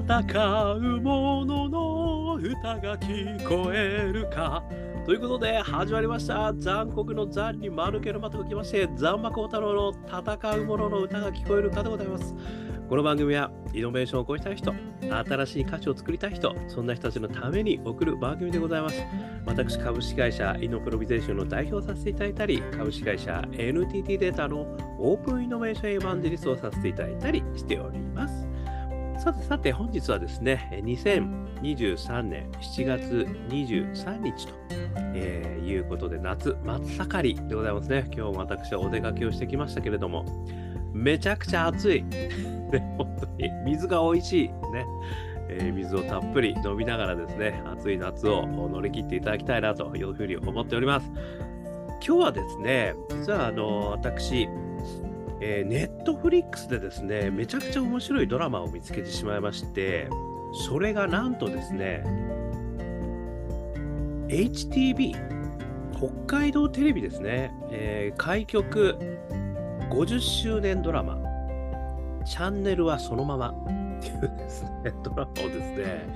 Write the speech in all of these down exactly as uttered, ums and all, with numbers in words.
戦う者の歌が聞こえるか。ということで始まりました。残酷の残に丸けのまとがきまして、残馬孝太郎の戦う者の歌が聞こえるかでございます。この番組はイノベーションを起こしたい人、新しい価値を作りたい人、そんな人たちのために送る番組でございます。私、株式会社イノプロビゼーションの代表させていただいたり、株式会社 エヌティーティー データのオープンイノベーションエヴァンジェリストをさせていただいたりしております。さてさて本日はですね、にせんにじゅうさんねんしちがつにじゅうさんにちと、えー、いうことで夏真っ盛りでございますね。今日も私はお出かけをしてきましたけれども、めちゃくちゃ暑い、ね、本当に水が美味しい、ねえー、水をたっぷり飲みながらですね、暑い夏を乗り切っていただきたいなというふうに思っております。今日はですね、実はあの私えー、ネットフリックスでですね、めちゃくちゃ面白いドラマを見つけてしまいまして、それがなんとですね エイチティービー 北海道テレビですね、えー、開局ごじゅっしゅうねんドラマ、チャンネルはそのままっていうですねドラマをですね、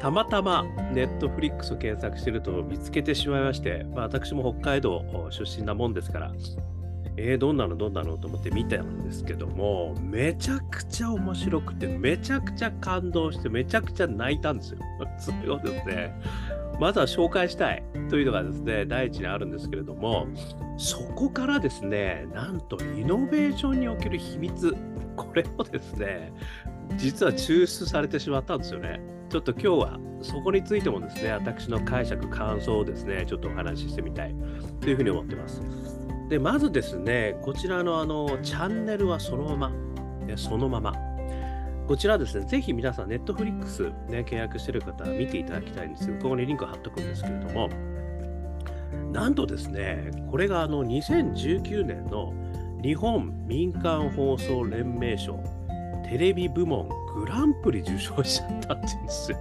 たまたまネットフリックスを検索していると見つけてしまいまして、まあ、私も北海道出身なもんですから、えー、どんなのどんなのと思って見たんですけども、めちゃくちゃ面白くて、めちゃくちゃ感動して、めちゃくちゃ泣いたんですよ。それをですね、まずは紹介したいというのがですね、第一にあるんですけれども、そこからですね、なんとイノベーションにおける秘密、これをですね、実は抽出されてしまったんですよね。ちょっと今日はそこについてもですね、私の解釈、感想をですね、ちょっとお話ししてみたいというふうに思ってます。でまずですね、こちらのあのチャンネルはそのまま、そのままこちらですね、ぜひ皆さん Netflix、ね、契約している方は見ていただきたいんですが、ここにリンクを貼っとくんですけれども、なんとですね、これがあのにせんじゅうきゅうねんの日本民間放送連盟賞テレビ部門グランプリ受賞しちゃったんですよ。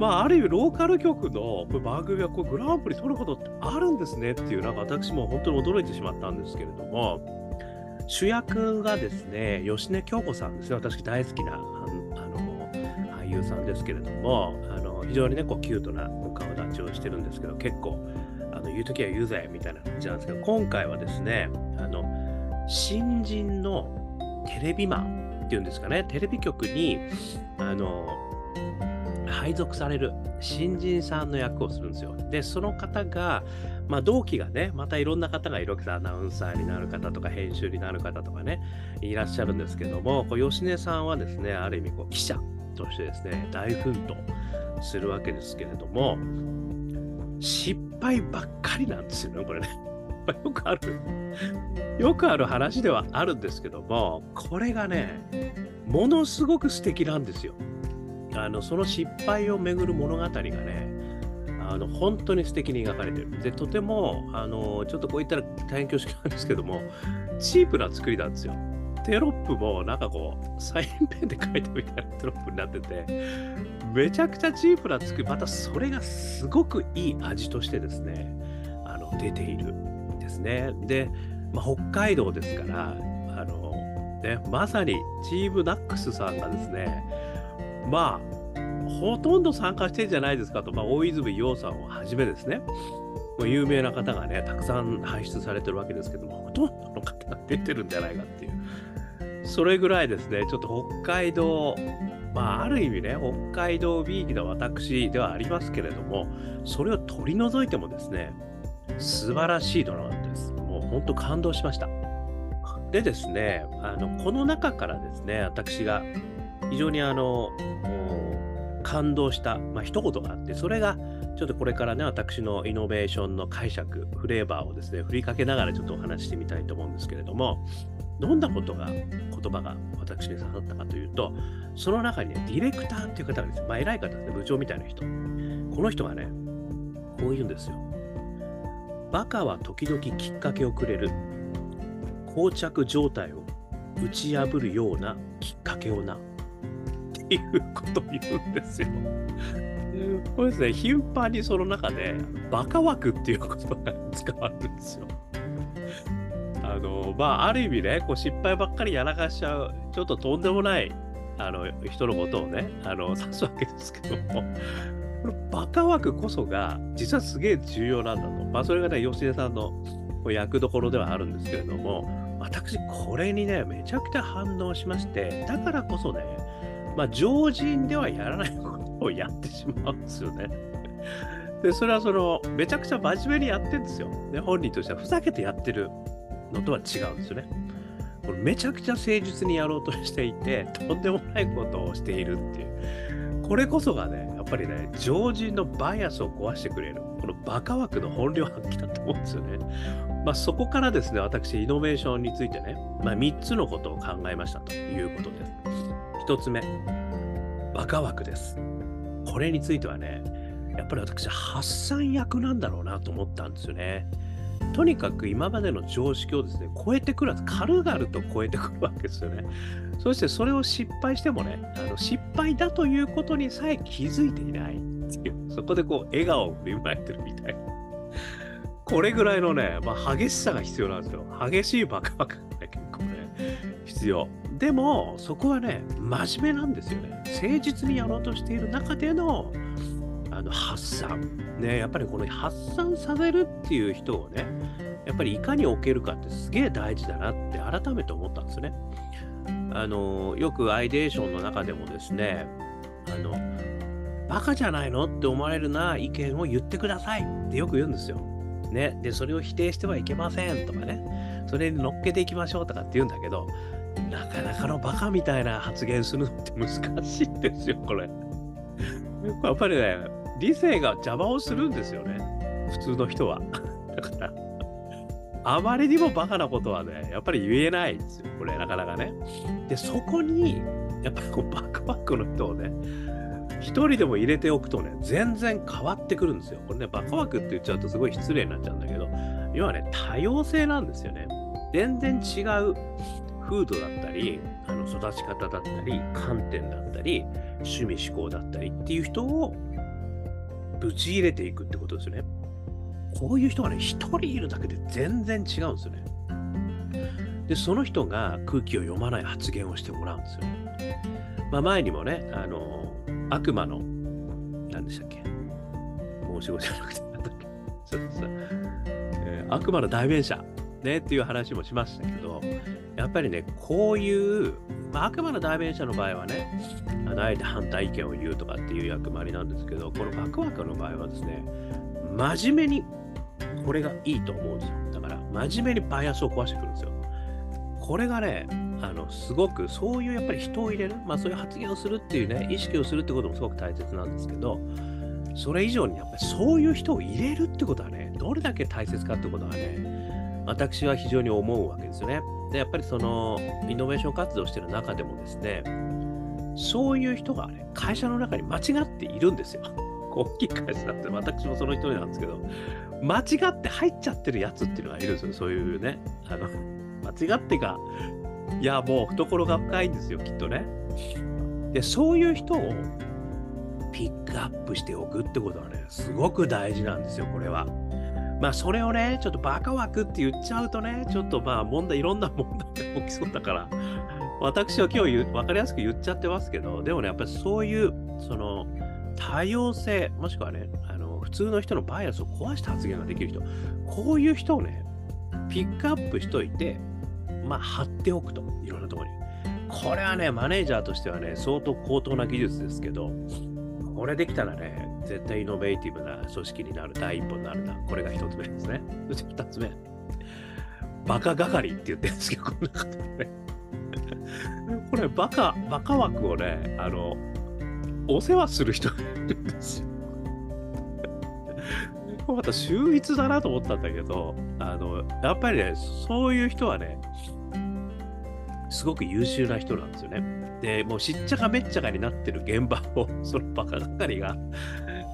まあ、ある意味ローカル局の番組はこうグランプリ取ることってあるんですねっていう、なんか私も本当に驚いてしまったんですけれども、主役がですね芳根京子さんですね。私大好きなあの俳優さんですけれども、あの非常にねこうキュートなお顔立ちをしてるんですけど、結構あの言うときは言うぜみたいな感じなんですけど、今回はですね、あの新人のテレビマンっていうんですかね、テレビ局にあの配属される新人さんの役をするんですよ。で、その方が、まあ、同期がね、またいろんな方がいるわけです。アナウンサーになる方とか、編集になる方とかね、いらっしゃるんですけども、こう芳根さんはですね、ある意味こう記者としてですね、大奮闘するわけですけれども、失敗ばっかりなんですよね、これね。よくある、よくある話ではあるんですけども、これがね、ものすごく素敵なんですよ。あのその失敗をめぐる物語がね、あの本当に素敵に描かれてる。でとてもあのちょっとこういったら大変恐縮なんですけども、チープな作りなんですよ。テロップもなんかこうサインペンで書いたみたいなテロップになってて、めちゃくちゃチープな作り、またそれがすごくいい味としてですね、あの出ているんですね。で、まあ、北海道ですからあの、ね、まさにチームナックスさんがですね、まあ、ほとんど参加してんじゃないですかと、まあ、大泉洋さんをはじめですね、もう有名な方がね、たくさん輩出されてるわけですけども、ほとんどの方が出てるんじゃないかっていう、それぐらいですね、ちょっと北海道、まあ、ある意味ね、北海道美意気な私ではありますけれども、それを取り除いてもですね、素晴らしいドラマです。もう本当感動しました。でですね、あのこの中からですね、私が、非常にあの感動した、まあ、一言があって、それがちょっとこれからね、私のイノベーションの解釈、フレーバーをですね振りかけながらちょっとお話してみたいと思うんですけれども、どんなことが言葉が私に刺さったかというと、その中にねディレクターっていう方がですね、まあ、偉い方ですね、部長みたいな人、この人がねこう言うんですよ。バカは時々きっかけをくれる、膠着状態を打ち破るようなきっかけをな、いうことを言うんですよ。これですね、頻繁にその中でバカ枠っていう言葉が使われるんですよ。あのまあある意味ね、こう失敗ばっかりやらかしちゃう、ちょっととんでもないあの人のことをねあの指すわけですけども、このバカ枠こそが実はすげえ重要なんだと、まあ、それがね吉出さんの役どころではあるんですけれども、私これにねめちゃくちゃ反応しまして、だからこそね、まあ、常人ではやらないことをやってしまうんですよね。でそれはそのめちゃくちゃ真面目にやってるんですよ。で本人としてはふざけてやってるのとは違うんですよね。これめちゃくちゃ誠実にやろうとしていて、とんでもないことをしているっていう、これこそがねやっぱりね常人のバイアスを壊してくれるこのバカ枠の本領発揮だと思うんですよね。まあ、そこからですね、私イノベーションについてね、まあ、みっつのことを考えましたということです。ひとつめ、バカ枠です。これについてはねやっぱり私は発散役なんだろうなと思ったんですよね。とにかく今までの常識をですね超えてくる、軽々と超えてくるわけですよね。そしてそれを失敗してもね、あの失敗だということにさえ気づいていないっていう、そこでこう笑顔を振りまいてるみたいな、これぐらいのね、まあ、激しさが必要なんですよ。激しいバカバカがね結構ね必要で、もそこはね真面目なんですよね。誠実にやろうとしている中でのあの発散ね、やっぱりこの発散させるっていう人をねやっぱりいかに置けるかってすげえ大事だなって改めて思ったんですね。あのよくアイデーションの中でもですね、あのバカじゃないのって思われるな意見を言ってくださいってよく言うんですよ、ね、でそれを否定してはいけませんとかね、それに乗っけていきましょうとかって言うんだけど、なかなかのバカみたいな発言するのって難しいんですよこれやっぱりね理性が邪魔をするんですよね普通の人はだからあまりにもバカなことはねやっぱり言えないんですよこれなかなかね。でそこにやっぱりこうバックバックの人をね一人でも入れておくとね全然変わってくるんですよ。これねバカ枠って言っちゃうとすごい失礼になっちゃうんだけど、要はね多様性なんですよね。全然違う風土だったり、あの育ち方だったり観点だったり趣味思考だったりっていう人をぶち入れていくってことですよね。こういう人がね一人いるだけで全然違うんですよね。でその人が空気を読まない発言をしてもらうんですよね。まあ、前にもねあの悪魔の何でしたっけ、申し子じゃなくて何だっけそうそうそう、えー、悪魔の代弁者ねっていう話もしましたけど、やっぱりねこういう、まあ、悪魔の代弁者の場合はねあのあえて反対意見を言うとかっていう役回りなんですけど、このバカ枠の場合はですね真面目にこれがいいと思うんですよ。だから真面目にバイアスを壊してくるんですよ。これがねあのすごくそういうやっぱり人を入れる、まあ、そういう発言をするっていうね意識をするってこともすごく大切なんですけど、それ以上にやっぱりそういう人を入れるってことはねどれだけ大切かってことはね私は非常に思うわけですよね。でやっぱりそのイノベーション活動してる中でもですね、そういう人が、ね、会社の中に間違っているんですよ。大きい会社だって私もその一人なんですけど、間違って入っちゃってるやつっていうのがいるんですよ。そういうねあの間違ってかいやもう懐が深いんですよきっとね。でそういう人をピックアップしておくってことはねすごく大事なんですよこれは。まあそれをねちょっとバカ枠って言っちゃうとねちょっとまあ問題いろんな問題が起きそうだから私は今日分かりやすく言っちゃってますけど、でもねやっぱりそういうその多様性もしくはねあの普通の人のバイアスを壊した発言ができる人、こういう人をねピックアップしといてまあ貼っておくといろんなところに、これはねマネージャーとしてはね相当高等な技術ですけど、これできたらね絶対イノベーティブな組織になる第一歩になるな。これが一つ目ですね。そして二つ目、バカ係って言ってるんですけど、こんな方ねこれバカバカ枠をねあのお世話する人がいるんですよこれまた秀逸だなと思ったんだけど、あのやっぱりねそういう人はねすごく優秀な人なんですよね。でもうしっちゃかめっちゃかになってる現場をそのバカ係が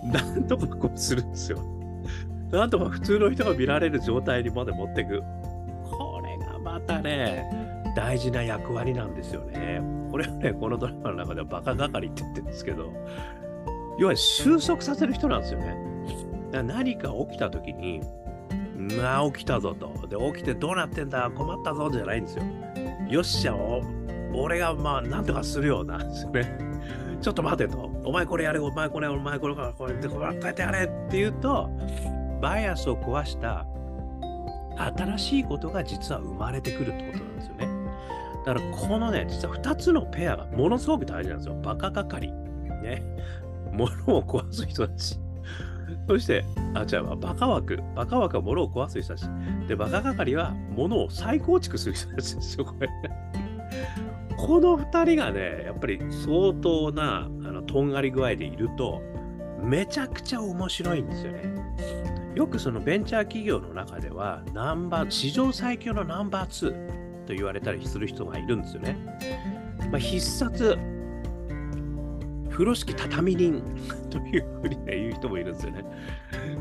なんとかこうするんですよ。なんとか普通の人が見られる状態にまで持っていく、これがまたね大事な役割なんですよね。これはねこのドラマの中ではバカ係って言ってるんですけど、要は収束させる人なんですよね。だから何か起きた時にまあ起きたぞと、で起きてどうなってんだ困ったぞじゃないんですよ。よっしゃ俺がまあなんとかするようなんですよね。ちょっと待てと、お前これやれ、お前これ、お前これからこれってこうやってやれって言うと、バイアスを壊した新しいことが実は生まれてくるってことなんですよね。だからこのね、実はふたつのペアがものすごく大事なんですよ。バカがかりね、物を壊す人たち、そしてあ違うバカ枠、バカ枠は物を壊す人たちで、バカがかりは物を再構築する人たちですよ、これ。このふたりがね、やっぱり相当なあのとんがり具合でいるとめちゃくちゃ面白いんですよね。よくそのベンチャー企業の中ではナンバー史上最強のナンバーツーと言われたりする人がいるんですよね。まあ、必殺風呂敷畳人というふうに、ね、言う人もいるんですよね。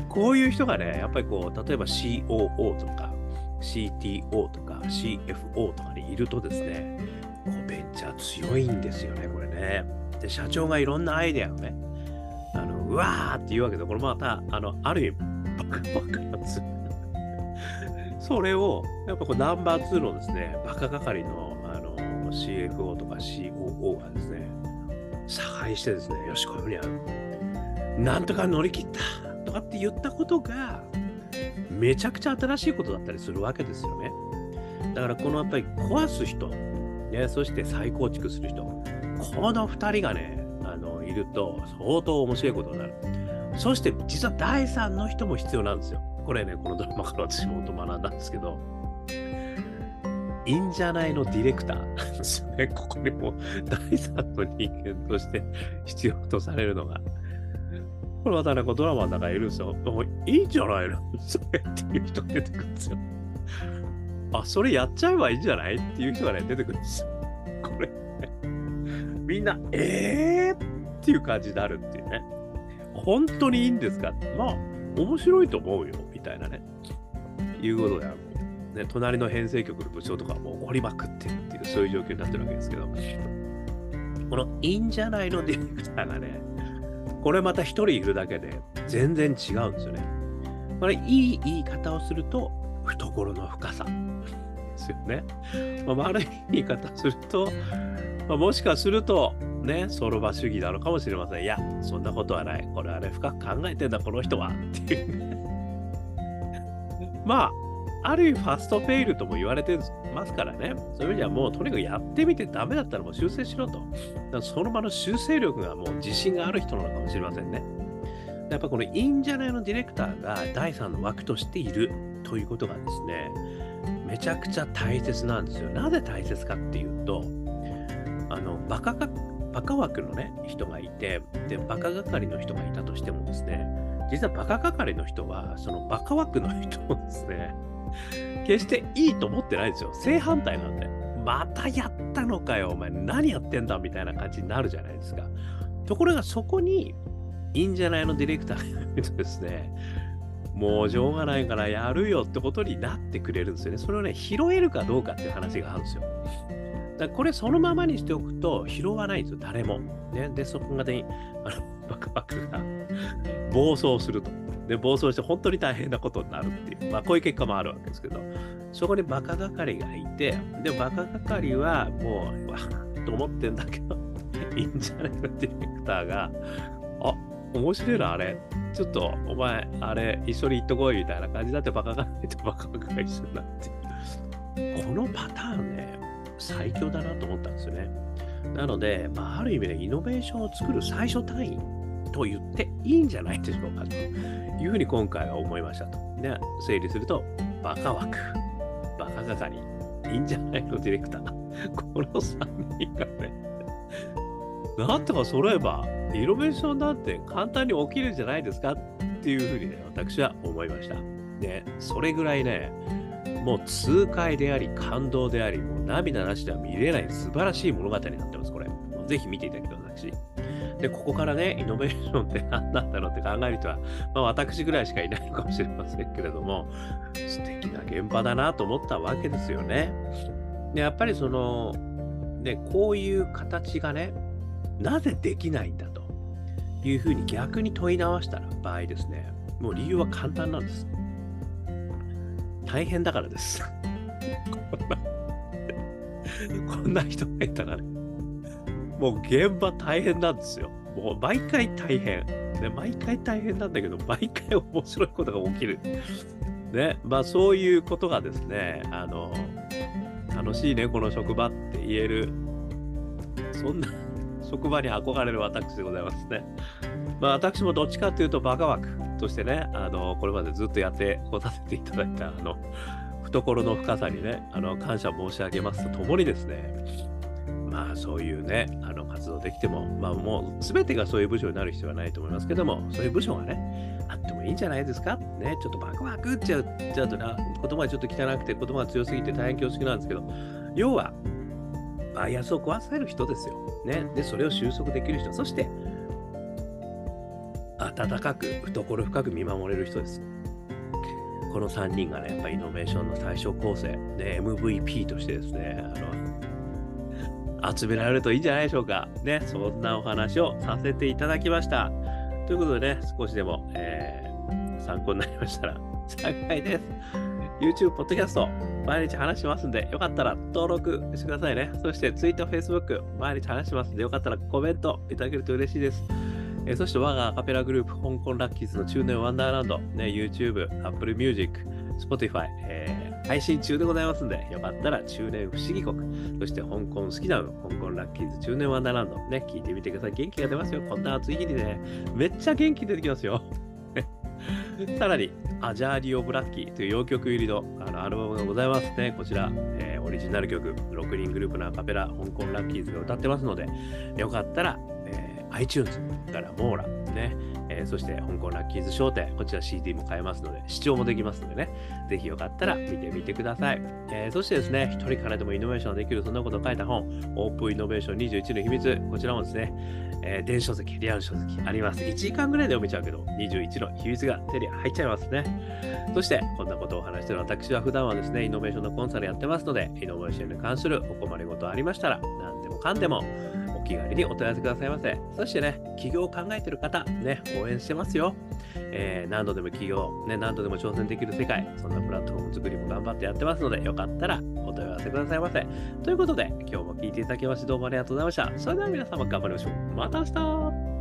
こういう人がね、やっぱりこう例えば シーオーオー とか シーティーオー とか シーエフオー とかにいるとですね、こうベンチャー強いんですよね、これね。で、社長がいろんなアイデアをね、あのうわーって言うわけで、これまた あ, のある意味バカバカなんですよ。それをやっぱこうナンバーツーのですね、バカ係 の, あの シーエフオー とか シーオーオー がですね、差配してですね、よしこういうふうにやる、なんとか乗り切ったとかって言ったことがめちゃくちゃ新しいことだったりするわけですよね。だからこのやっぱり壊す人、ね、そして再構築する人、このふたりがねあのいると相当面白いことになる。そして実はだいさんの人も必要なんですよ。これね、このドラマから私も学んだんですけど、いいんじゃないのディレクターですよね。ここにもだいさんの人間として必要とされるのが、これまたね、こうドラマの中にいるんですよ。もういいんじゃないのそれっていう人が出てくるんですよ。あ、それやっちゃえばいいんじゃないっていう人がね出てくるんですよ。これみんなえーっていう感じになるっていうね。本当にいいんですかって、まあ面白いと思うよみたいなね、いうことである。ね、隣の編成局の部長とかも怒りまくってるっていう、そういう状況になってるわけですけど、このいいんじゃないのディレクターがね、これまた一人いるだけで全然違うんですよね。これいい言い方をすると懐の深さですよね。まあ、悪い言い方をすると、まあ、もしかするとね、そろば主義なのかもしれません。いや、そんなことはない、これはね深く考えてんだこの人はっていうね。まあある意味ファストフェイルとも言われてますからね。そういう意味ではもうとにかくやってみてダメだったらもう修正しろと。だからその場の修正力がもう自信がある人なのかもしれませんね。やっぱこのいいんじゃないのディレクターがだいさんの枠としているということがですね、めちゃくちゃ大切なんですよ。なぜ大切かっていうと、あのバカがバカ枠のね人がいて、でバカ係の人がいたとしてもですね、実はバカ係の人はそのバカ枠の人をですね、決していいと思ってないですよ。正反対なんで、またやったのかよお前何やってんだみたいな感じになるじゃないですか。ところがそこにいいんじゃないのディレクターがいるとですね、もうしょうがないからやるよってことになってくれるんですよね。それをね拾えるかどうかっていう話があるんですよ。だからこれそのままにしておくと拾わないんですよ、誰も、ね、でそこまでにあのバカバカが暴走すると。で暴走して本当に大変なことになるっていう、まあ、こういう結果もあるわけですけど、そこにバカ係がいて、でバカ係はもうわっと思ってんだけどいいんじゃないのディレクターが、あ面白いなあれ、ちょっとお前あれ一緒に行っとこいみたいな感じだって、バカ係とバカ係が一緒になっていう、このパターンね最強だなと思ったんですよね。なので、まあ、ある意味でイノベーションを作る最初単位と言っていいんじゃないでしょうかというふうに今回は思いましたと。で整理すると、バカ枠、バカ係、いいんじゃないのディレクター、このさんにんがね、なんとか揃えばイノベーションなんて簡単に起きるんじゃないですかっていうふうにね私は思いました。でそれぐらいね、もう痛快であり感動であり、もう涙なしでは見れない素晴らしい物語になってます。これぜひ見ていただきたい私で、ここからねイノベーションって何なんだろうって考える人は、まあ、私ぐらいしかいないのかもしれませんけれども、素敵な現場だなと思ったわけですよね。でやっぱりその、ね、こういう形がねなぜできないんだというふうに逆に問い直した場合ですね、もう理由は簡単なんです。大変だからです。こんな人がいたらね、もう現場大変なんですよ。もう毎回大変、ね、毎回大変なんだけど、毎回面白いことが起きるね、まあそういうことがですね、あの楽しいねこの職場って言える、そんな職場に憧れる私でございますね。まあ私もどっちかというとバカ枠としてね、あのこれまでずっとやってこさせていただいたあの懐の深さにね、あの感謝申し上げますとともにですね、まあそういうねあの活動できても、まあもう全てがそういう部署になる必要はないと思いますけども、そういう部署がねあってもいいんじゃないですかね。ちょっとバクバクっちゃうちゃうとな、言葉ちょっと汚くて言葉が強すぎて大変恐縮なんですけど、要はバイアスを壊せる人ですよね。でそれを収束できる人、そして温かく懐深く見守れる人です。このさんにんがねやっぱイノベーションの最小構成で エムブイピー としてですね、あの集められるといいんじゃないでしょうかね。そんなお話をさせていただきましたということでね、少しでも、えー、参考になりましたら幸いです。 YouTube ポッドキャスト毎日話しますんで、よかったら登録してくださいね。そして Twitter、Facebook 毎日話しますんで、よかったらコメントいただけると嬉しいです。えー、そして我がアカペラグループ香港ラッキーズの中年ワンダーランド、ね、YouTube、Apple Music、Spotify、えー配信中でございますんで、よかったら中年不思議国、そして香港好きなの香港ラッキーズ中年ワンダーランドね、聞いてみてください。元気が出ますよ。こんな暑い日にねめっちゃ元気出てきますよさらにアジャーリオブラッキーという洋曲入り の, あのアルバムがございますね。こちら、えー、オリジナル曲ろくにんグループのアカペラ香港ラッキーズが歌ってますので、よかったら、えー、iTunes からモーラね、えー、そして香港ラッキーズ商店、こちら シーディー も買えますので視聴もできますのでね、ぜひよかったら見てみてください。えー、そしてですね、一人からでもイノベーションできる、そんなことを書いた本オープンイノベーションにじゅういちの秘密、こちらもですね、えー、電子書籍リアル書籍あります。いちじかんぐらいで読めちゃうけどにじゅういちの秘密が手に入っちゃいますね。そしてこんなことをお話している私は普段はですねイノベーションのコンサルやってますので、イノベーションに関するお困りごとありましたら何でもかんでもお気軽にお問い合わせくださいませ。そしてね、起業を考えている方、ね、応援してますよ。えー、何度でも起業、ね、何度でも挑戦できる世界、そんなプラットフォーム作りも頑張ってやってますので、よかったらお問い合わせくださいませ。ということで、今日も聞いていただきましてどうもありがとうございました。それでは皆様頑張りましょう。また明日。